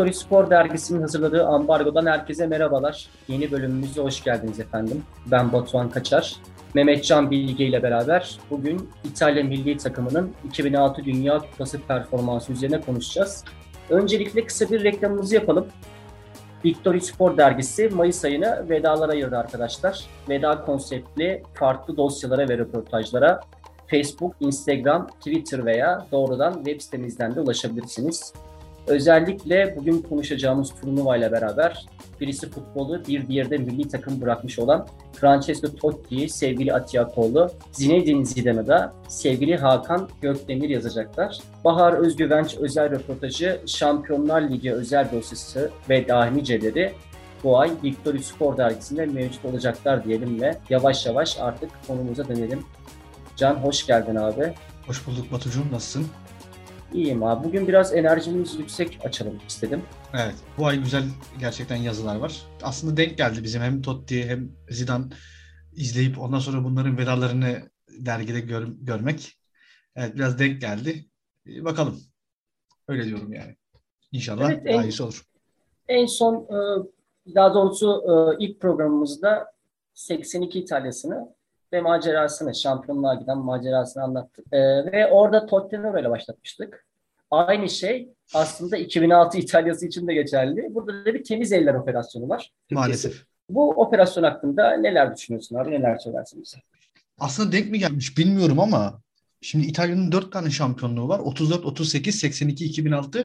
Victory Spor Dergisi'nin hazırladığı ambargodan herkese merhabalar. Yeni bölümümüze hoş geldiniz efendim. Ben Batuhan Kaçar. Mehmet Can Bilge ile beraber bugün İtalya Milli Takımı'nın 2006 Dünya Kupası performansı üzerine konuşacağız. Öncelikle kısa bir reklamımızı yapalım. Victory Spor Dergisi Mayıs ayına vedalar ayırdı arkadaşlar. Veda konseptli farklı dosyalara ve röportajlara Facebook, Instagram, Twitter veya doğrudan web sitemizden de ulaşabilirsiniz. Özellikle bugün konuşacağımız turnuvayla beraber birisi futbolu, bir diğeri de milli takım bırakmış olan Francesco Totti'yi sevgili Atiyakoğlu, Zinedine Zidane'ı da sevgili Hakan Gökdemir yazacaklar. Bahar Özgüvenç özel röportajı, Şampiyonlar Ligi özel dosyası ve dahi niceleri bu ay Victory Spor Dergisi'nde mevcut olacaklar diyelim ve yavaş yavaş artık konumuza dönelim. Can hoş geldin abi. Hoş bulduk Batucuğum, nasılsın? İyiyim abi. Bugün biraz enerjimiz yüksek açalım istedim. Evet. Bu ay güzel gerçekten yazılar var. Aslında denk geldi bizim hem Totti hem Zidane izleyip ondan sonra bunların vedalarını dergide görmek. Evet, biraz denk geldi. Bakalım. Öyle diyorum yani. İnşallah evet, daha iyisi olur. En son daha doğrusu ilk programımızda 82 İtalya'sını ve macerasını, şampiyonluğa giden macerasını anlattık. Ve orada Tottenham'ı böyle başlatmıştık. Aynı şey aslında 2006 İtalya'sı için de geçerli. Burada da bir temiz eller operasyonu var. Maalesef. Bu operasyon hakkında neler düşünüyorsun abi, neler söylersin bize? Aslında denk mi gelmiş bilmiyorum ama şimdi İtalya'nın 4 tane şampiyonluğu var. 34, 38, 82, 2006.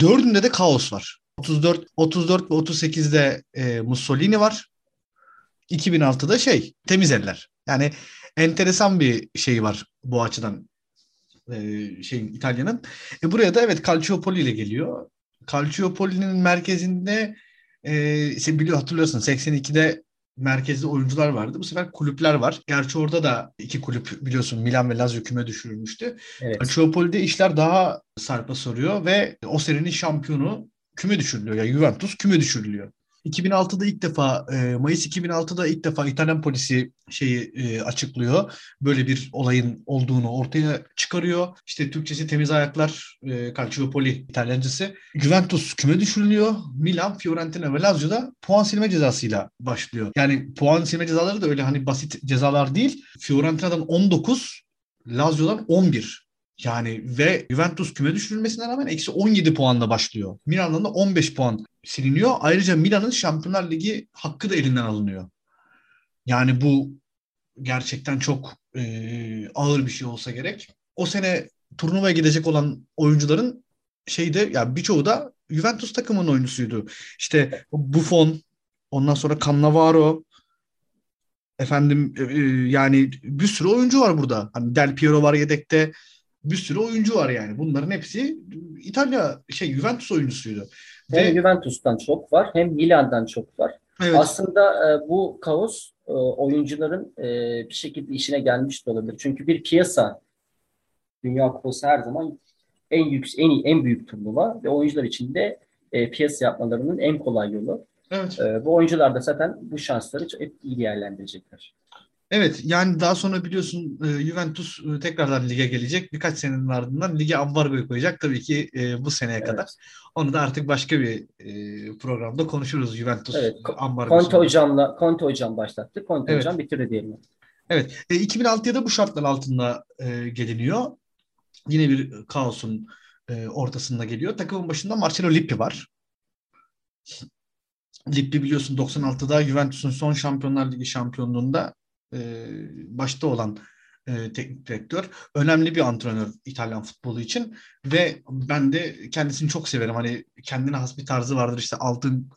Dördünde de kaos var. 34 ve 38'de Mussolini var. 2006'da temiz eller. Yani enteresan bir şey var bu açıdan İtalya'nın. Buraya da evet Calciopoli ile geliyor. Calciopoli'nin merkezinde hatırlıyorsun 82'de merkezde oyuncular vardı. Bu sefer kulüpler var. Gerçi orada da iki kulüp biliyorsun Milan ve Lazio küme düşürülmüştü. Evet. Calciopoli'de işler daha sarpa soruyor ve o serinin şampiyonu küme düşürülüyor. Yani Juventus küme düşürülüyor. 2006'da ilk defa Mayıs 2006'da ilk defa İtalyan polisi açıklıyor. Böyle bir olayın olduğunu ortaya çıkarıyor. İşte Türkçesi temiz ayaklar, Calciopoli İtalyancası. Juventus küme düşürülüyor. Milan, Fiorentina ve Lazio'da puan silme cezasıyla başlıyor. Yani puan silme cezaları da öyle hani basit cezalar değil. Fiorentina'dan 19, Lazio'dan 11. Yani ve Juventus küme düşürülmesine rağmen -17 puanla başlıyor. Milan'dan da 15 puan siliniyor. Ayrıca Milan'ın Şampiyonlar Ligi hakkı da elinden alınıyor. Yani bu gerçekten çok ağır bir şey olsa gerek. O sene turnuvaya gidecek olan oyuncuların birçoğu da Juventus takımının oyuncusuydu. İşte Buffon, ondan sonra Cannavaro, yani bir sürü oyuncu var burada. Hani Del Piero var yedekte. Bir sürü oyuncu var yani. Bunların hepsi İtalya Juventus oyuncusuydu. Hem Juventus'tan çok var hem Milan'dan çok var. Evet. Aslında bu kaos oyuncuların bir şekilde işine gelmiş de olabilir. Çünkü bir piyasa, Dünya Kupası her zaman en büyük turnuva ve oyuncular için de piyasa yapmalarının en kolay yolu. Evet. Bu oyuncular da zaten bu şansları çok iyi değerlendirecekler. Evet yani daha sonra biliyorsun Juventus tekrardan lige gelecek. Birkaç senenin ardından lige ambargo koyacak tabii ki bu seneye kadar. Onu da artık başka bir programda konuşuruz Juventus ambargosu. Conte hocam başlattı. Conte hocam bitirdi diyelim. Evet. 2006'ya da bu şartlar altında geliniyor. Yine bir kaosun ortasında geliyor. Takımın başında Marcelo Lippi var. Lippi biliyorsun 96'da Juventus'un son Şampiyonlar Ligi şampiyonluğunda başta olan teknik direktör. Önemli bir antrenör İtalyan futbolu için ve ben de kendisini çok severim. Hani kendine has bir tarzı vardır. İşte altın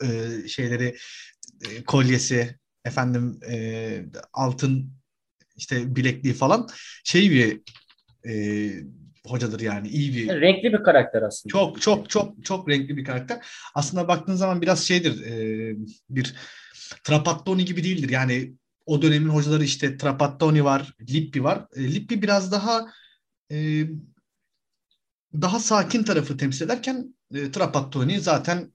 kolyesi, altın bilekliği falan. Bir hocadır yani. İyi bir... Renkli bir karakter aslında. Çok çok çok çok renkli bir karakter. Aslında baktığın zaman biraz bir Trapattoni gibi değildir. Yani o dönemin hocaları Trapattoni var, Lippi var. Lippi biraz daha sakin tarafı temsil ederken Trapattoni zaten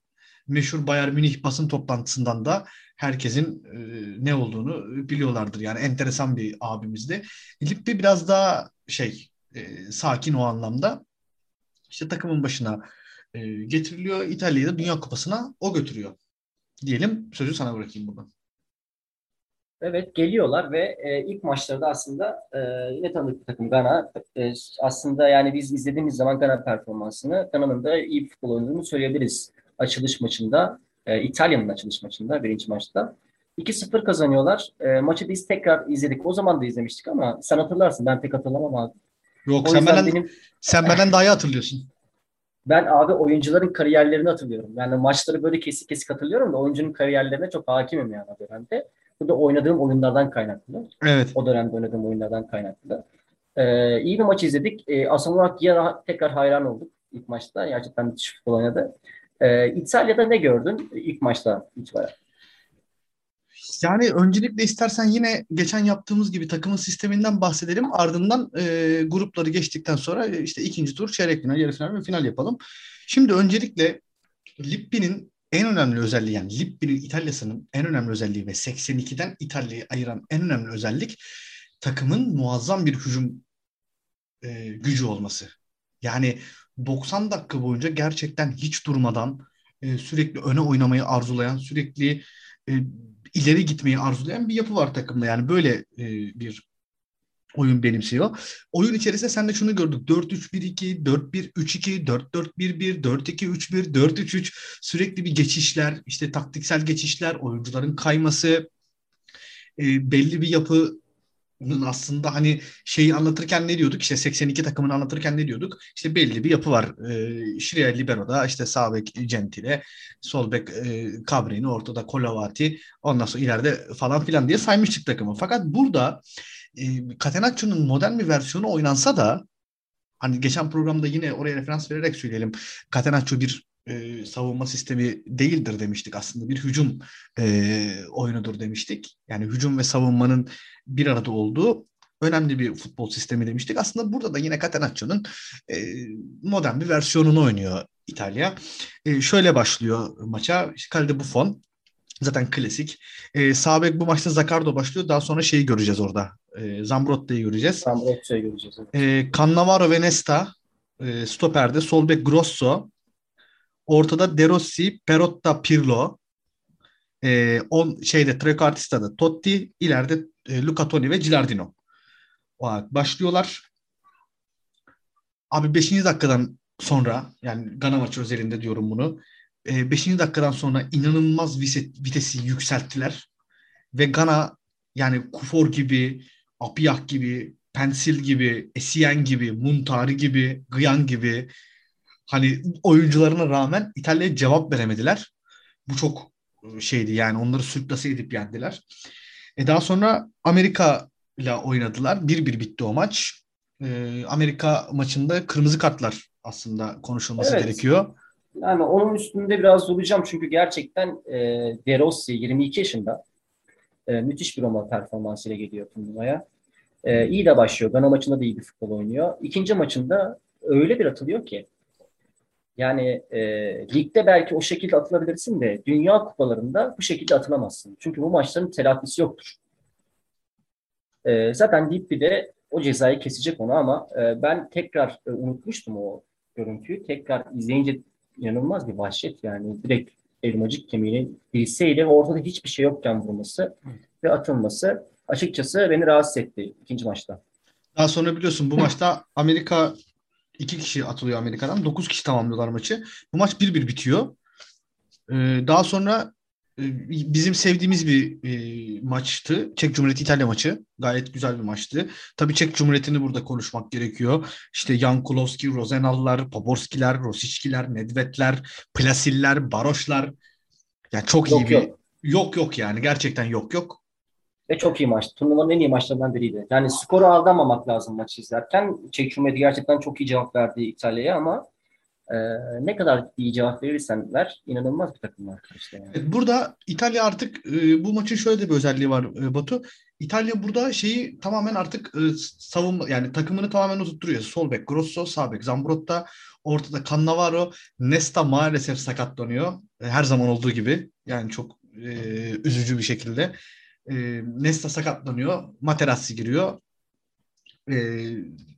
meşhur Bayern Münih basın toplantısından da herkesin ne olduğunu biliyorlardır. Yani enteresan bir abimizdi. Lippi biraz daha sakin o anlamda. Takımın başına getiriliyor. İtalya'yı da Dünya Kupası'na o götürüyor. Diyelim, sözü sana bırakayım buradan. Evet, geliyorlar ve ilk maçlarda aslında yine tanıdık bir takım Gana. Aslında yani biz izlediğimiz zaman Gana performansını, Gana'nın da iyi futbol oynadığını söyleyebiliriz. Açılış maçında, İtalya'nın açılış maçında, birinci maçta 2-0 kazanıyorlar. Maçı biz tekrar izledik. O zaman da izlemiştik ama sen hatırlarsın. Ben pek hatırlamam abi. Yok, sen benden daha iyi hatırlıyorsun. Ben abi oyuncuların kariyerlerini hatırlıyorum. Yani maçları böyle kesik kesik hatırlıyorum da oyuncunun kariyerlerine çok hakimim yani o dönemde. Bu da oynadığım oyunlardan kaynaklı. Evet. O dönemde oynadığım oyunlardan kaynaklı. İyi bir maç izledik. Asıl olarak tekrar hayran olduk ilk maçta. Gerçekten müthiş futbol oynadı. İtalya'da ne gördün ilk maçta itibaren? Yani öncelikle istersen yine geçen yaptığımız gibi takımın sisteminden bahsedelim. Ardından grupları geçtikten sonra işte ikinci tur, çeyrek final, yarı final ve final yapalım. Şimdi öncelikle Lippi'nin en önemli özelliği, yani Lippi'nin İtalya'sının en önemli özelliği ve 82'den İtalya'yı ayıran en önemli özellik takımın muazzam bir hücum gücü olması. Yani 90 dakika boyunca gerçekten hiç durmadan sürekli öne oynamayı arzulayan, sürekli ileri gitmeyi arzulayan bir yapı var takımda. Yani böyle bir oyun benimsiyor. Oyun içerisinde sen de şunu gördük. 4-3-1-2, 4-1-3-2, 4-4-1-1, 4-2-3-1, 4-3-3. Sürekli bir geçişler, işte taktiksel geçişler, oyuncuların kayması, belli bir yapının aslında hani şeyi anlatırken ne diyorduk? İşte 82 takımını anlatırken ne diyorduk? İşte belli bir yapı var. Şiria Libero'da işte sağ bek Gentile, sol bek Cabrini, ortada Colavati, ondan sonra ileride falan filan diye saymıştık takımı. Fakat burada Catenaccio'nun modern bir versiyonu oynansa da, hani geçen programda yine oraya referans vererek söyleyelim, Cattanaccio bir savunma sistemi değildir demiştik. Aslında bir hücum oyunudur demiştik. Yani hücum ve savunmanın bir arada olduğu önemli bir futbol sistemi demiştik. Aslında burada da yine Catenaccio'nun modern bir versiyonunu oynuyor İtalya. Şöyle başlıyor maça. Kalede Buffon. Zaten klasik. Sağ bek bu maçta Zaccardo başlıyor. Daha sonra şeyi göreceğiz orada. Zambrotta'yı göreceğiz. Zambrotta'yı göreceğiz. Evet. Cannavaro ve Nesta. Stoper'de. Sol bek Grosso. Ortada De Rossi, Perrotta, Pirlo. Trequartista'da Totti. İleride Luca Toni ve Gilardino. Başlıyorlar. Abi 5. dakikadan sonra, yani Gana maçı özelinde diyorum bunu. 5. dakikadan sonra inanılmaz vitesi yükselttiler. Ve Gana, yani Kufor gibi, Apiyah gibi, Pensil gibi, Essien gibi, Muntari gibi, Gyan gibi hani oyuncularına rağmen İtalya'ya cevap veremediler. Bu çok şeydi yani, onları sürklase edip yendiler. Daha sonra Amerika'yla oynadılar. 1-1 bitti o maç. Amerika maçında kırmızı kartlar aslında konuşulması gerekiyor. Yani onun üstünde biraz duracağım çünkü gerçekten De Rossi 22 yaşında müthiş bir Roma performansıyla geliyor turnuvaya. İyi de başlıyor. Gana maçında da iyi bir futbol oynuyor. İkinci maçında öyle bir atılıyor ki yani ligde belki o şekilde atılabilirsin de dünya kupalarında bu şekilde atılamazsın. Çünkü bu maçların telafisi yoktur. Zaten Lippi de o cezayı kesecek onu ama ben tekrar unutmuştum o görüntüyü. Tekrar izleyince inanılmaz bir vahşet yani, direkt elmacık kemiğine dirseğiyle ortada hiçbir şey yokken vurması ve atılması açıkçası beni rahatsız etti ikinci maçta. Daha sonra biliyorsun bu maçta Amerika 2 kişi atılıyor Amerika'dan. 9 kişi tamamlıyorlar maçı. Bu maç 1-1 bitiyor. Daha sonra bizim sevdiğimiz bir maçtı. Çek Cumhuriyeti-İtalya maçı. Gayet güzel bir maçtı. Tabii Çek Cumhuriyeti'ni burada konuşmak gerekiyor. İşte Jankulovski, Rozenallar, Poborskiler, Rosiçkiler, Nedvetler, Plasiller, Baroşlar. Yani çok iyi bir... Yok yani. Gerçekten yok. Ve çok iyi maçtı. Turnuvanın en iyi maçlarından biriydi. Yani skoru aldanmamak lazım maçı izlerken. Çek Cumhuriyeti gerçekten çok iyi cevap verdi İtalya'ya ama ne kadar iyi cevap verirsen ver, inanılmaz bir takım var işte yani. Burada İtalya artık bu maçın şöyle de bir özelliği var Batu. İtalya burada şeyi tamamen artık savunma, yani takımını tamamen oturtturuyor. Sol bek Grosso, sağ bek Zambrotta, ortada Cannavaro, Nesta maalesef sakatlanıyor. Her zaman olduğu gibi. Yani çok üzücü bir şekilde. Nesta sakatlanıyor. Materazzi giriyor.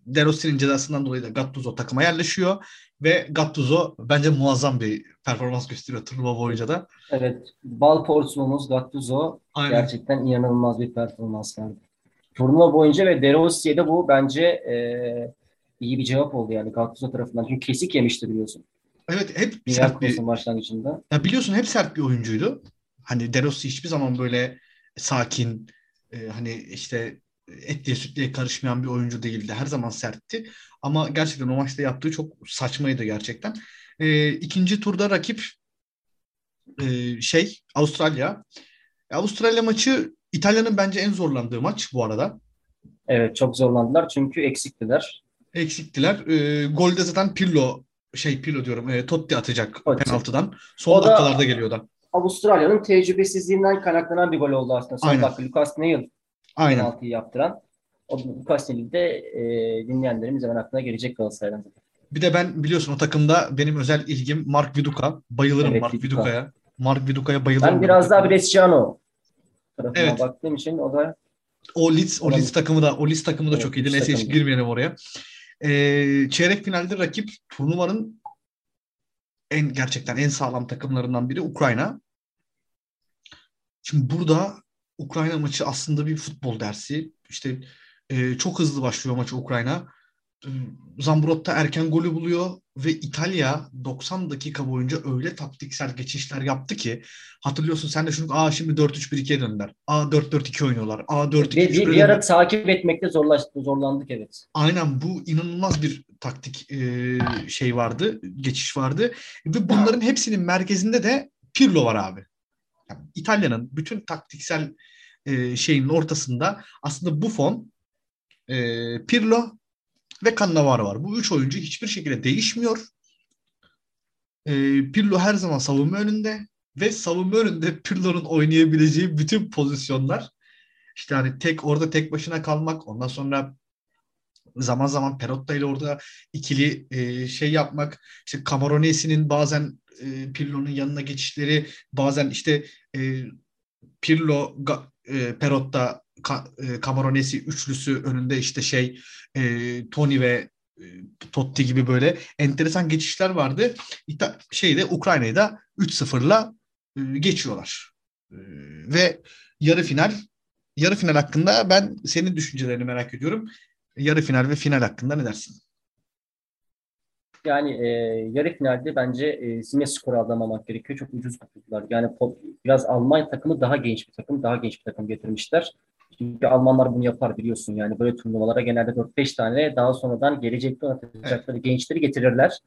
De Rossi'nin cezasından dolayı da Gattuso takıma yerleşiyor ve Gattuso bence muazzam bir performans gösteriyor turnuva boyunca da. Evet. Bal porsuğumuz Gattuso. Aynen. Gerçekten inanılmaz bir performans verdi. Turnuva boyunca ve De Rossi'ye de bu bence iyi bir cevap oldu yani Gattuso tarafından. Çünkü kesik yemişti biliyorsun. Evet. Hep bir sert bir başlangıcında. Ya biliyorsun hep sert bir oyuncuydu. Hani De Rossi hiçbir zaman böyle sakin hani işte et diye süt diye karışmayan bir oyuncu değildi. Her zaman sertti. Ama gerçekten o maçta yaptığı çok saçmaydı gerçekten. İkinci turda rakip Avustralya. Avustralya maçı İtalya'nın bence en zorlandığı maç bu arada. Evet çok zorlandılar çünkü eksiktiler. Golde zaten Totti atacak penaltıdan. Son dakikalarda geliyordu. Avustralya'nın tecrübesizliğinden kaynaklanan bir gol oldu aslında. Son dakika Lucas Neil penaltıyı yaptıran. O Lucas Neil'i de dinleyenlerimiz hemen aklına gelecek Galatasaray'dan. Bir de ben biliyorsun o takımda benim özel ilgim Mark Viduka. Bayılırım evet, Mark Viduka'ya. Mark Viduka'ya bayılırım. Ben biraz daha Bresciano tarafına baktığım için o da o Leeds takımı da evet, çok iyiydi. Neyse hiç girmeyelim oraya. Çeyrek finalde rakip turnuvanın en sağlam takımlarından biri Ukrayna. Şimdi burada Ukrayna maçı aslında bir futbol dersi. İşte çok hızlı başlıyor maçı Ukrayna. Zambrotta erken golü buluyor ve İtalya 90 dakika boyunca öyle taktiksel geçişler yaptı ki hatırlıyorsun sen de şunu şimdi 4-3-1-2'ye döndüler. 4-4-2 oynuyorlar. 4-2-3 bir ara takip etmekte zorlandık evet. Aynen bu inanılmaz bir taktik vardı. Geçiş vardı. Ve bunların hepsinin merkezinde de Pirlo var abi. Yani İtalya'nın bütün taktiksel şeyin ortasında aslında Buffon, Pirlo ve Cannavaro var. Bu üç oyuncu hiçbir şekilde değişmiyor. Pirlo her zaman savunma önünde ve savunma önünde Pirlo'nun oynayabileceği bütün pozisyonlar. İşte hani tek başına kalmak, ondan sonra zaman zaman Perrotta ile orada ikili yapmak. İşte Camoronesi'nin bazen Pirlo'nun yanına geçişleri, bazen işte Pirlo, Perrotta, Camoronesi üçlüsü önünde işte Toni ve Totti gibi böyle enteresan geçişler vardı. Ukrayna'yı da 3-0'la geçiyorlar. Ve yarı final hakkında ben senin düşüncelerini merak ediyorum. Yarı final ve final hakkında ne dersin? Yani yarı finalde bence yine skoru alamamak gerekiyor. Çok ucuz tuttular. Yani biraz Almanya takımı daha genç bir takım getirmişler. Çünkü Almanlar bunu yapar biliyorsun. Yani böyle turnuvalara genelde 4-5 tane daha sonradan gelecekte oynatacakları gençleri getirirler.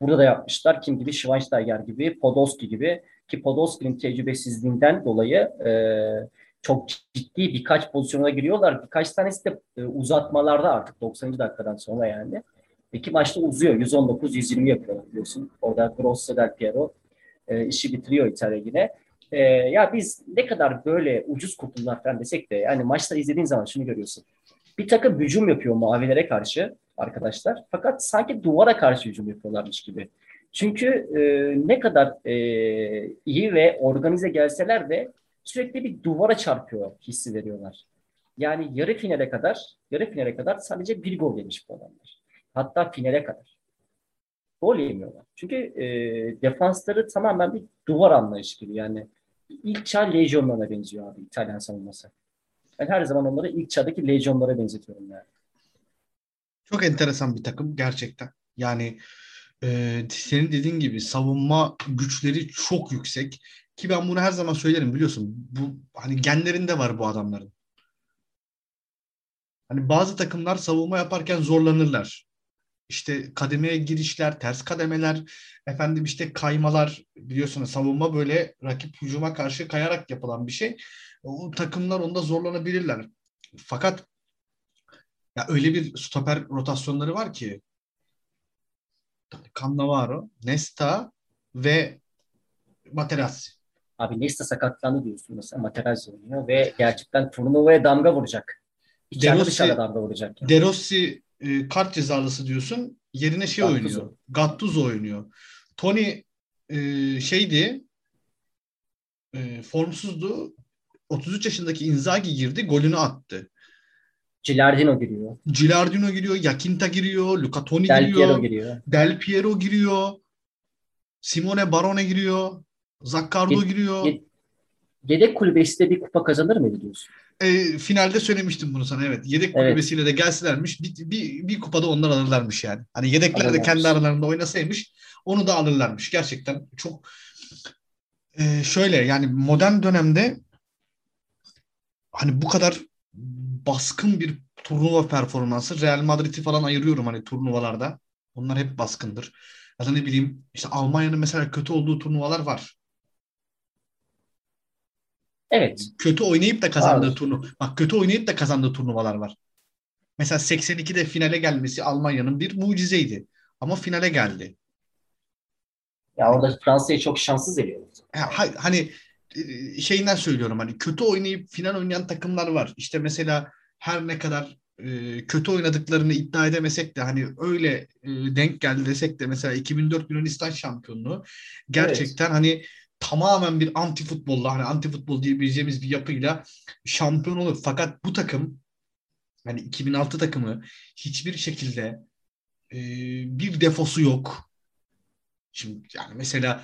Burada da yapmışlar. Kim gibi? Schweinsteiger gibi, Podolski gibi. Ki Podolski'nin tecrübesizliğinden dolayı çok ciddi birkaç pozisyona giriyorlar. Birkaç tanesi de uzatmalarda artık 90. dakikadan sonra yani. İki maçta uzuyor. 119-120 yapıyorlar biliyorsun. Orada Grosso, Del Piero işi bitiriyor İtalya yine. Ya biz ne kadar böyle ucuz kurtuldular falan desek de yani maçları izlediğin zaman şunu görüyorsun. Bir takım hücum yapıyor mavilere karşı arkadaşlar. Fakat sanki duvara karşı hücum yapıyorlarmış gibi. Çünkü ne kadar iyi ve organize gelseler de sürekli bir duvara çarpıyor hissi veriyorlar. Yani yarı finale kadar sadece bir gol yemiş bu adamlar. Hatta finale kadar. Gol yemiyorlar. Çünkü defansları tamamen bir duvar anlayışı gibi. Yani ilk çağ lejyonlarına benziyor abi İtalyan savunması. Ben her zaman onları ilk çağdaki lejyonlara benzetiyorum yani. Çok enteresan bir takım gerçekten. Yani senin dediğin gibi savunma güçleri çok yüksek. Ki ben bunu her zaman söylerim biliyorsun. Bu hani genlerinde var bu adamların. Hani bazı takımlar savunma yaparken zorlanırlar. İşte kademeye girişler, ters kademeler, kaymalar biliyorsunuz savunma böyle rakip hücuma karşı kayarak yapılan bir şey. O takımlar onda zorlanabilirler. Fakat ya öyle bir stoper rotasyonları var ki Cannavaro, Nesta ve Materazzi. Abi Nesta sakatlandı diyorsun mesela Materazzi oynuyor ve gerçekten turnuvaya damga vuracak. De Rossi kart cezalısı diyorsun. Yerine oynuyor. Gattuso oynuyor. Toni formsuzdu. 33 yaşındaki Inzaghi girdi. Golünü attı. Gilardino giriyor. Gilardino giriyor. Yakinta giriyor. Luca Toni giriyor. Del Piero giriyor. Simone Barone giriyor. Zaccardo giriyor. Yedek kulübesiyle bir kupa kazanır mıydı diyorsun? Finalde söylemiştim bunu sana, evet. Yedek kulübesiyle de gelselermiş bir kupada onlar alırlarmış yani. Hani yedekler de kendi aralarında oynasaymış onu da alırlarmış. Gerçekten çok şöyle yani modern dönemde hani bu kadar baskın bir turnuva performansı. Real Madrid'i falan ayırıyorum hani turnuvalarda. Onlar hep baskındır. Ya da ne bileyim işte Almanya'nın mesela kötü olduğu turnuvalar var. Evet. Kötü oynayıp da kazandığı turnuvalar var. Mesela 82'de finale gelmesi Almanya'nın bir mucizeydi. Ama finale geldi. Ya orada Fransa'yı çok şanssız ediyorlar. Hani şeyinden söylüyorum, hani kötü oynayıp final oynayan takımlar var. İşte mesela her ne kadar kötü oynadıklarını iddia edemesek de hani öyle denk geldi desek de mesela 2004 Yunanistan şampiyonluğu gerçekten hani tamamen bir anti futbolla, hani anti futbol diyebileceğimiz bir yapıyla şampiyon olur. Fakat bu takım yani 2006 takımı hiçbir şekilde bir defosu yok. Şimdi yani mesela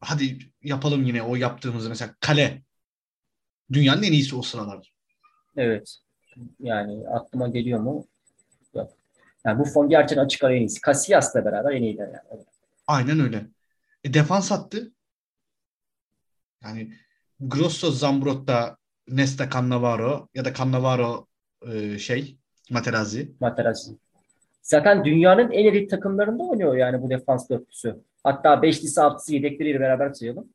hadi yapalım yine o yaptığımızı, mesela kale dünyanın en iyisi o sıralar. Evet. Yani aklıma geliyor mu? Yok. Yani Buffon gerçekten açık ara en iyisi. Casillas'la beraber en iyiler yani. Evet. Aynen öyle. Defans attı. Yani Grosso, Zambrotta, Nesta, Cannavaro ya da Cannavaro Materazzi. Zaten dünyanın en elit takımlarında oynuyor yani bu defans dörtlüsü. Hatta beşlisi, altısı, yedekleriyle beraber sayalım.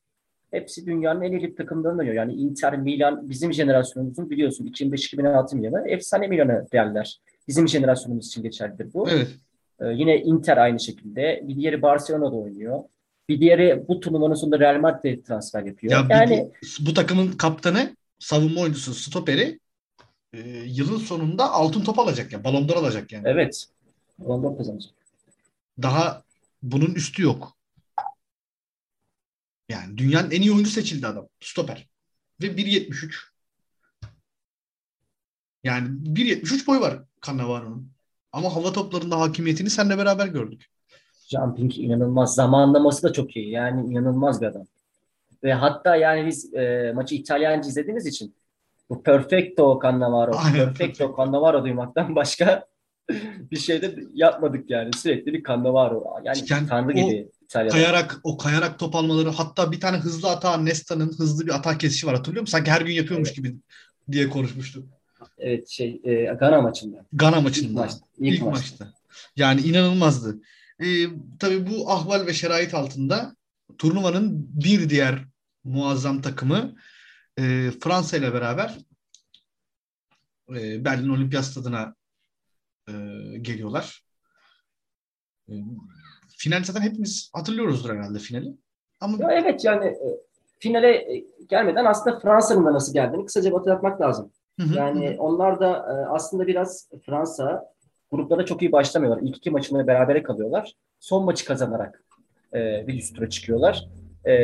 Hepsi dünyanın en elit takımlarında oynuyor. Yani Inter, Milan, bizim jenerasyonumuzun biliyorsun 2005-2006 Milan'ı efsane Milan'ı derler. Bizim jenerasyonumuz için geçerlidir bu. Evet. Yine Inter aynı şekilde. Bir diğeri Barcelona'da oynuyor. Bir diğeri bu turnuvanın sonunda Real Madrid'e transfer yapıyor. Ya yani bu takımın kaptanı, savunma oyuncusu, stoperi yılın sonunda altın top alacak ya, yani, Ballon d'Or alacak yani. Evet. Ballon d'Or kazanacak. Daha bunun üstü yok. Yani dünyanın en iyi oyuncu seçildi adam. Stoper. Ve 1.73. Yani 1.73 boy var Cannavaro'nun. Ama hava toplarında hakimiyetini seninle beraber gördük. Jumping inanılmaz. Zamanlaması da çok iyi. Yani inanılmaz bir adam. Ve hatta yani biz maçı İtalyanca izlediğimiz için bu Perfecto Cannavaro, Perfecto Cannavaro duymaktan başka bir şey de yapmadık yani. Sürekli bir Cannavaro. Yani tanrı gibi İtalya'da. O kayarak top almaları, hatta bir tane hızlı atağa Nesta'nın hızlı bir atak kesişi var, hatırlıyor musun? Sanki her gün yapıyormuş gibi diye konuşmuştuk. Evet Gana maçında. İlk maçta. Yani inanılmazdı. Tabii bu ahval ve şerait altında turnuvanın bir diğer muazzam takımı Fransa ile beraber Berlin Olimpiyat Stadı'na geliyorlar. Final zaten hepimiz hatırlıyoruzdur herhalde finali. Ama ya evet yani finale gelmeden aslında Fransa'nın da nasıl geldiğini kısaca hatırlatmak lazım. Yani onlar da aslında biraz Fransa gruplara çok iyi başlamıyorlar. İlk iki maçını berabere kalıyorlar. Son maçı kazanarak bir üst tura çıkıyorlar.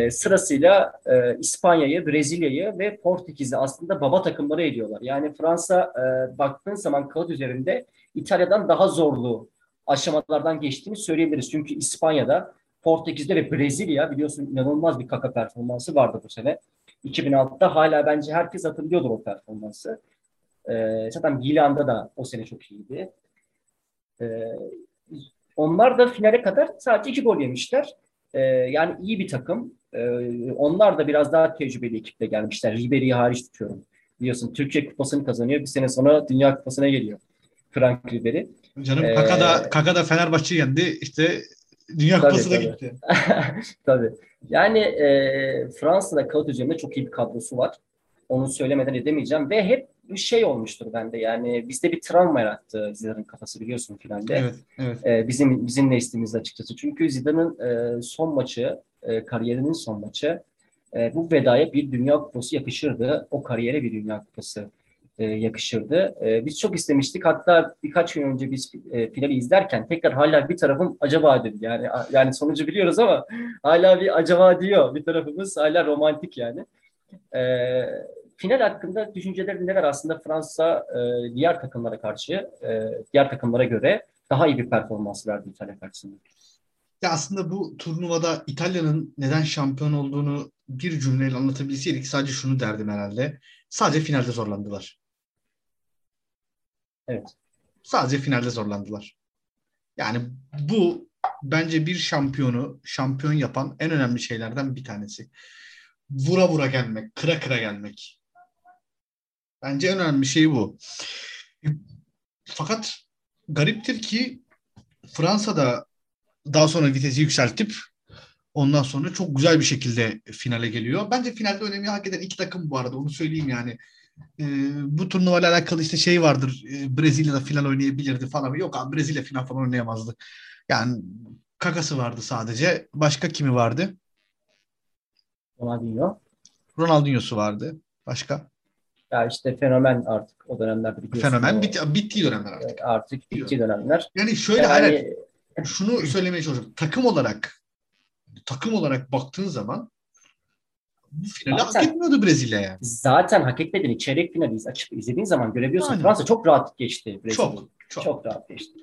Sırasıyla İspanya'yı, Brezilya'yı ve Portekiz'i aslında baba takımları ediyorlar. Yani Fransa baktığın zaman kağıt üzerinde İtalya'dan daha zorlu aşamalardan geçtiğini söyleyebiliriz. Çünkü İspanya'da, Portekiz'de ve Brezilya biliyorsun inanılmaz bir Kaka performansı vardı bu sene. 2006'da hala bence herkes hatırlıyordur o performansı. Zaten Milan'da da o sene çok iyiydi. Onlar da finale kadar sadece 2 gol yemişler. Yani iyi bir takım. Onlar da biraz daha tecrübeli ekiple gelmişler. Ribery'i hariç tutuyorum. Biliyorsun Türkiye Kupası'nı kazanıyor. Bir sene sonra Dünya Kupası'na geliyor. Frank Ribery. Canım Kaka da Fenerbahçe'yi yendi. İşte Dünya Kupası'na gitti. Tabii. Yani Fransa'da kağıt üzerinde çok iyi bir kadrosu var. Onu söylemeden edemeyeceğim. Ve hep bir şey olmuştur bende. Yani bizde bir travma yarattı Zidane'ın kafası biliyorsun finalde. Evet. Bizim neslimizde açıkçası. Çünkü Zidane'ın son maçı, kariyerinin son maçı, bu vedaya bir Dünya Kupası yakışırdı. O kariyere bir Dünya Kupası yakışırdı. Biz çok istemiştik. Hatta birkaç gün önce biz finali izlerken tekrar hala bir tarafım acaba dedi. Yani sonucu biliyoruz ama hala bir acaba diyor. Bir tarafımız hala romantik yani. final hakkında düşüncelerin neler? Aslında Fransa diğer takımlara karşı, diğer takımlara göre daha iyi bir performans verdi İtalya karşısında. Ya aslında bu turnuvada İtalya'nın neden şampiyon olduğunu bir cümleyle anlatabilseydik sadece şunu derdim herhalde. Sadece finalde zorlandılar. Evet. Sadece finalde zorlandılar. Yani bu bence bir şampiyonu şampiyon yapan en önemli şeylerden bir tanesi. Vura vura gelmek, kıra kıra gelmek. Bence en önemli şey bu. Fakat gariptir ki Fransa'da daha sonra vitesi yükseltip ondan sonra çok güzel bir şekilde finale geliyor. Bence finalde önemli hak eden iki takım bu arada. Onu söyleyeyim yani. Bu turnuvayla alakalı işte şey vardır. Brezilya'da final oynayabilirdi falan. Yok abi, Brezilya final falan oynayamazdı. Yani Kaka'sı vardı sadece. Başka kimi vardı? Ronaldinho'su vardı. Başka? Ya işte fenomen artık o dönemler. Fenomen bittiği dönemler artık. Artık bittiği dönemler. Yani şöyle hayret. Şunu söylemeye çalışıyorum. Takım olarak baktığın zaman bu finali zaten hak etmiyordu Brezilya yani. Zaten hak etmediğini çeyrek finaliz açıp izlediğin zaman görebiliyorsun. Aynen. Fransa çok rahat geçti Brezilya'yı. Çok rahat geçti.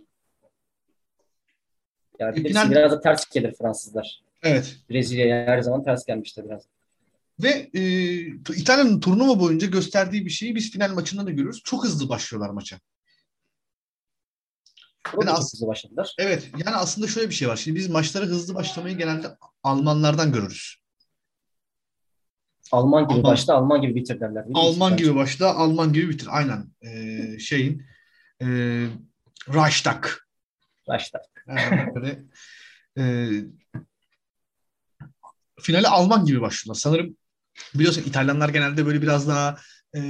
Yani final biraz da ters gelir Fransızlar. Evet. Brezilya'ya her zaman ters gelmişti biraz. Ve İtalya'nın turnuva boyunca gösterdiği bir şeyi biz final maçında da görüyoruz. Çok hızlı başlıyorlar maça. Yani hızlı başladılar. Evet. Yani aslında şöyle bir şey var. Şimdi biz maçlara hızlı başlamayı genelde Almanlardan görürüz. Alman gibi başla, Alman gibi bitir derler. Alman gibi başla, Alman gibi bitir. Aynen. Reichstag. Yani böyle, finale Alman gibi başlıyorlar. Sanırım biliyorsun İtalyanlar genelde böyle biraz daha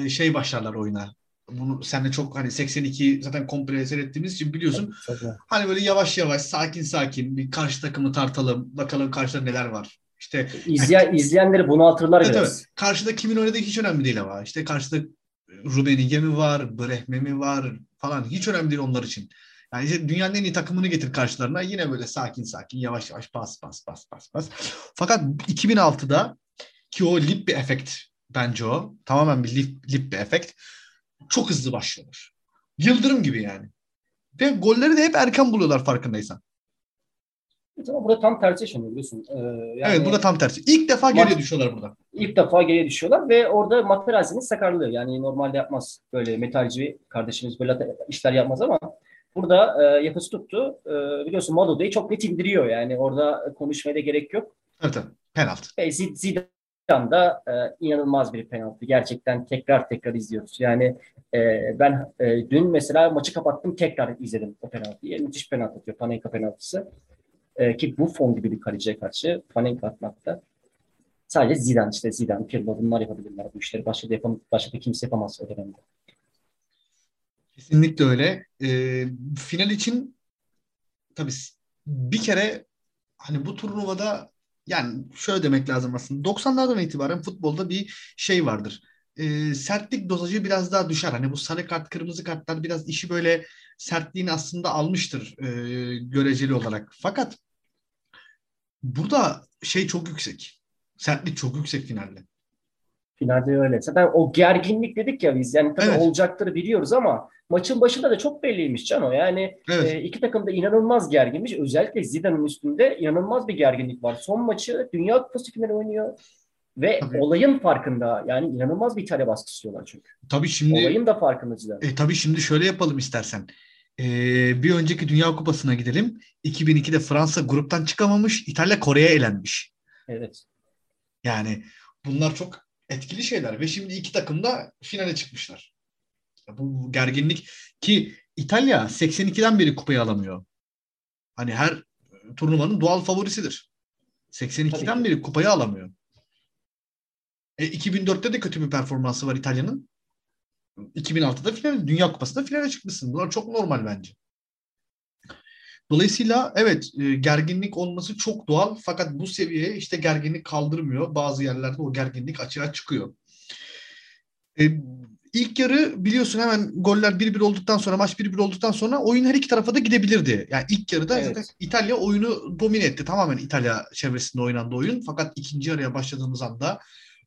şey başlarlar oyuna. Bunu seninle çok hani 82 zaten komple seyrettiğimiz için biliyorsun. Evet. Hani böyle yavaş yavaş, sakin sakin bir karşı takımı tartalım. Bakalım karşıda neler var. İşte izleyenleri bunaltırlar biraz. Evet. Karşıda kimin oynadığı hiç önemli değil ama. İşte karşıda Rubenige mi var, Brehme mi var falan hiç önemli değil onlar için. Yani işte dünyanın en iyi takımını getir karşılarına. Yine böyle sakin sakin, yavaş yavaş pas. Fakat 2006'da ki o Lippi efekt bence o. Tamamen bir Lippi efekt. Çok hızlı başlıyorlar. Yıldırım gibi yani. Ve golleri de hep erken buluyorlar farkındaysan. Ama burada tam tersi yaşanıyor biliyorsun. Yani evet, burada tam tersi. İlk defa geriye düşüyorlar burada. İlk defa geriye düşüyorlar ve orada Materazzi'nin sakarlığı. Yani normalde yapmaz böyle metalci kardeşimiz böyle işler yapmaz ama burada yapısı tuttu. Biliyorsun Madoda'yı çok net indiriyor. Yani orada konuşmaya da gerek yok. Evet. Penaltı. Zidane'da inanılmaz bir penaltı. Gerçekten tekrar izliyoruz. Yani ben dün mesela maçı kapattım, tekrar izledim o penaltıyı. Müthiş penaltı atıyor. Panenka penaltısı. Ki Buffon gibi bir kaleciye karşı Panenka atmakta. Sadece Zidane, Pirlo bunlar yapabilirler. Bu işleri başka da kimse yapamaz o dönemde. Kesinlikle öyle. Final için tabii bir kere hani bu turnuvada yani şöyle demek lazım aslında. 90'lardan itibaren futbolda bir şey vardır. Sertlik dozajı biraz daha düşer. Hani bu sarı kart, kırmızı kartlar biraz işi böyle sertliğini aslında almıştır göreceli olarak. Fakat burada şey çok yüksek. Sertlik çok yüksek finalde. Finalde öyle. Zaten o gerginlik dedik ya biz. Yani tabii evet, olacaktır biliyoruz ama maçın başında da çok belliymiş Cano. Yani evet, iki takım da inanılmaz gerginmiş. Özellikle Zidane'ın üstünde inanılmaz bir gerginlik var. Son maçı Dünya Kupası finali oynuyor. Ve tabii olayın farkında. Yani inanılmaz bir İtalya baskısı istiyorlar çünkü. Tabii şimdi olayın da farkındacılar. Tabii şimdi şöyle yapalım istersen. Bir önceki Dünya Kupası'na gidelim. 2002'de Fransa gruptan çıkamamış. İtalya Kore'ye elenmiş. Evet. Yani bunlar çok etkili şeyler. Ve şimdi iki takım da finale çıkmışlar. Bu gerginlik ki İtalya 82'den beri kupayı alamıyor. Hani her turnuvanın doğal favorisidir. 82'den beri kupayı alamıyor. 2004'te de kötü bir performansı var İtalya'nın. 2006'da Dünya Kupası'nda finale çıkmışsın. Bunlar çok normal bence. Dolayısıyla evet, gerginlik olması çok doğal. Fakat bu seviyeye işte gerginlik kaldırmıyor. Bazı yerlerde o gerginlik açığa çıkıyor. İlk yarı biliyorsun hemen goller 1-1 olduktan sonra, maç 1-1 olduktan sonra oyun her iki tarafa da gidebilirdi. Yani ilk yarıda evet, zaten İtalya oyunu domine etti. Tamamen İtalya çevresinde oynandı oyun. Fakat ikinci yarıya başladığımız anda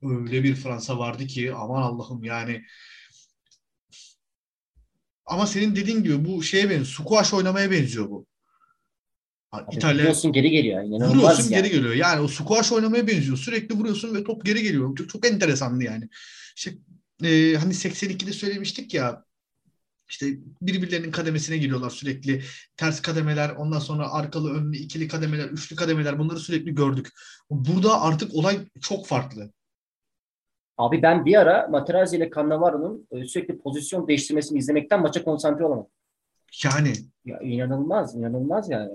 öyle bir Fransa vardı ki aman Allah'ım yani. Ama senin dediğin gibi bu şeye benziyor. Squash oynamaya benziyor bu. İtalya vuruyorsun geri geliyor. İnanılmaz vuruyorsun yani. Geri geliyor. Yani o squash oynamaya benziyor. Sürekli vuruyorsun ve top geri geliyor. Çok enteresandı yani. İşte, hani 82'de söylemiştik ya. İşte birbirlerinin kademesine giriyorlar sürekli. Ters kademeler, ondan sonra arkalı, önlü, ikili kademeler, üçlü kademeler, bunları sürekli gördük. Burada artık olay çok farklı. Abi ben bir ara Materazzi ile Cannavaro'nun sürekli pozisyon değiştirmesini izlemekten maça konsantre olamadım. Yani. Ya inanılmaz yani.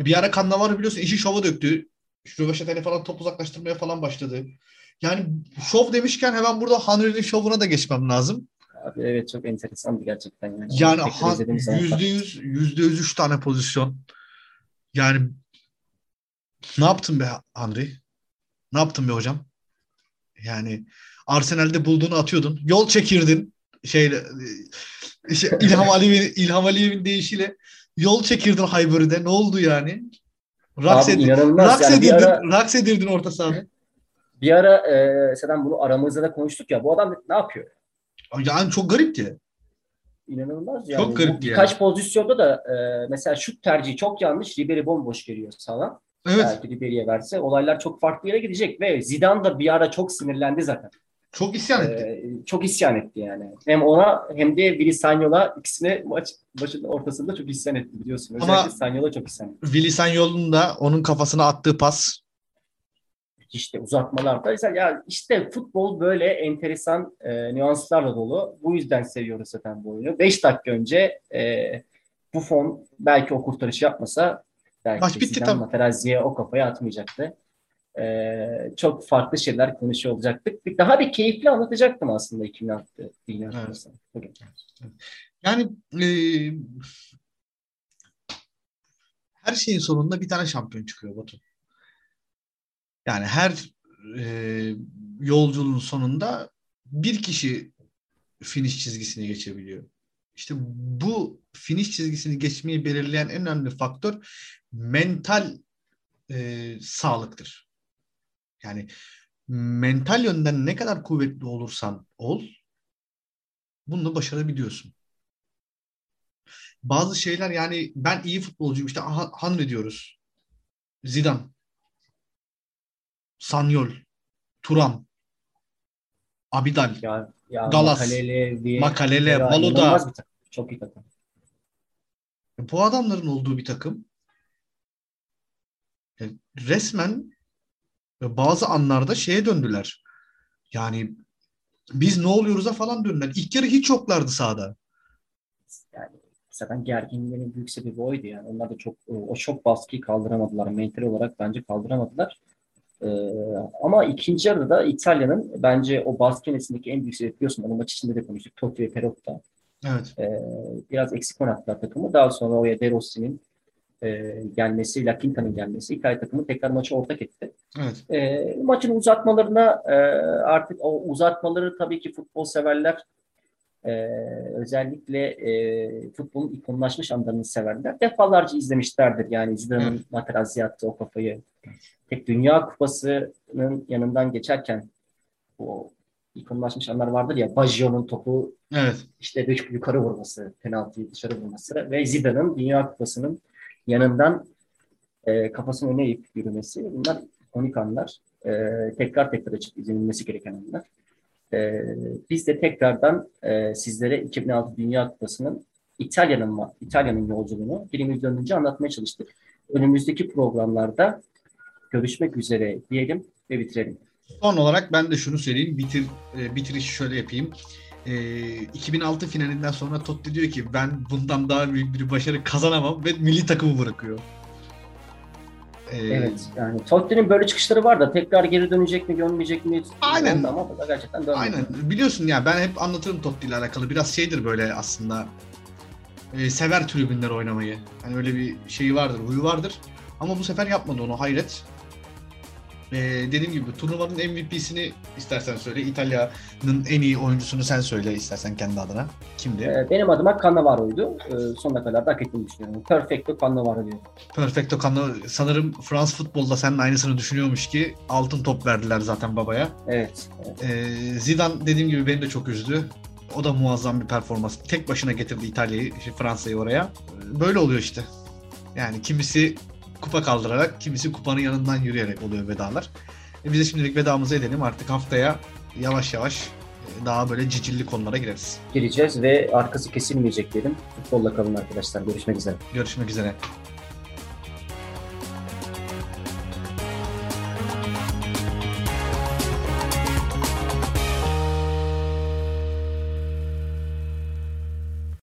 Bir ara Cannavaro biliyorsun işi şova döktü. Röveşatayla falan top uzaklaştırmaya falan başladı. Yani şov demişken hemen burada Henry'nin şovuna da geçmem lazım. Abi evet çok enteresandı gerçekten. Yani %100 3 tane pozisyon. Yani ne yaptın be Henry? Ne yaptın be hocam? Yani Arsenal'de bulduğunu atıyordun. Yol çekirdin. İlham Aliyev'in deyişiyle yol çekirdin Highbury'de. Ne oldu yani? Raks edirdin orta sahada. Bir ara Sedan bunu aramızda da konuştuk ya. Bu adam ne yapıyor? Yani çok garipti. İnanılmaz yani. Çok garipti yani. Birkaç pozisyonda da mesela şut tercihi çok yanlış. Ribery bomboş geliyor sana. Evet. Belki Ribery'e verse olaylar çok farklı yere gidecek ve Zidane da bir ara çok sinirlendi zaten. Çok isyan etti. Çok isyan etti yani. Hem ona hem de Willy Sagnol'a ikisine maç başının ortasında çok isyan etti biliyorsun. Özellikle ama Sagnol'a çok isyan etti. Willy Sagnol'un da onun kafasına attığı pas. İşte uzatmalarda. Ya işte futbol böyle enteresan nüanslarla dolu. Bu yüzden seviyoruz zaten bu oyunu. 5 dakika önce Buffon belki o kurtarışı yapmasa belki Zidane Materazzi'ye o kafayı atmayacaktı. Çok farklı şeyler konuşuyor olacaktık. Daha bir keyifli anlatacaktım aslında 2006'da. Evet. Yani her şeyin sonunda bir tane şampiyon çıkıyor Batu. Yani her yolculuğun sonunda bir kişi finish çizgisini geçebiliyor. İşte bu finish çizgisini geçmeyi belirleyen en önemli faktör mental sağlıktır. Yani mental yönden ne kadar kuvvetli olursan ol, bunu başarabiliyorsun. Bazı şeyler yani ben iyi futbolcuyum işte Henry diyoruz, Zidane, Sanyol, Turam, Abidal, ya Galas, Makalele, Baloda. Çok iyi takım. Bu adamların olduğu bir takım yani resmen bazı anlarda şeye döndüler. Yani biz ne oluyoruz'a falan döndüler. İlk yarı hiç yoklardı sahada. Yani zaten gerginliğin büyük sebebi oydu yani. Onlar da çok baskıyı kaldıramadılar. Mental olarak bence kaldıramadılar. Ama ikinci yarıda İtalya'nın bence o baskı enesindeki en büyük sebebi biliyorsun. Onun maç içinde de konuştuk. Totti ve Perrotta. Evet. Biraz eksik oynattılar takımı. Daha sonra oraya De Rossi'nin gelmesi, La Quinta'nın gelmesi İtalya takımı tekrar maçı ortak etti. Evet. Maçın uzatmalarına artık o uzatmaları tabii ki futbol severler özellikle futbolun ikonlaşmış anlarını severler. Defalarca izlemişlerdir yani Zidane'ın evet. Materazzi'ye attığı o kafayı. Tek Dünya Kupası'nın yanından geçerken o ikonlaşmış anlar vardır ya Baggio'nun topu evet. işte yukarı vurması, penaltıyı dışarı vurması ve Zidane'ın Dünya Kupası'nın yanından kafasını öne eğip yürümesi. Bunlar ikonik anlar. Tekrar açıp izlenilmesi gereken anlar. Biz de tekrardan sizlere 2006 Dünya Kupası'nın İtalya'nın yolculuğunu dilimiz döndüğünce anlatmaya çalıştık. Önümüzdeki programlarda görüşmek üzere diyelim ve bitirelim. Son olarak ben de şunu söyleyeyim. Bitirişi şöyle yapayım. 2006 finalinden sonra Totti diyor ki ben bundan daha büyük bir başarı kazanamam ve milli takımı bırakıyor. Evet yani Totti'nin böyle çıkışları var da tekrar geri dönecek mi görmeyecek mi? Aynen. Ama gerçekten dönmüyor. Aynen. Biliyorsun ya ben hep anlatırım Totti ile alakalı. Biraz şeydir böyle aslında sever tribünler oynamayı. Hani öyle bir şeyi vardır, huyu vardır. Ama bu sefer yapmadı onu hayret. Dediğim gibi turnuvanın MVP'sini istersen söyle. İtalya'nın en iyi oyuncusunu sen söyle istersen kendi adına. Kimdi? Benim adıma Cannavaro'ydu. Sonuna kadar da hak ettiğini düşünüyorum. Perfecto Cannavaro diyorum. Perfecto Cannavaro. Sanırım Fransız futbolda senin aynısını düşünüyormuş ki altın top verdiler zaten babaya. Evet. Zidane dediğim gibi beni de çok üzdü. O da muazzam bir performans. Tek başına getirdi İtalya'yı, Fransa'yı oraya. Böyle oluyor işte. Yani kimisi kupa kaldırarak, kimisi kupanın yanından yürüyerek oluyor vedalar. Biz de şimdilik vedamızı edelim. Artık haftaya yavaş yavaş daha böyle cicilli konulara gireriz. Gireceğiz ve arkası kesilmeyecek diyelim. Futbolla kalın arkadaşlar. Görüşmek üzere.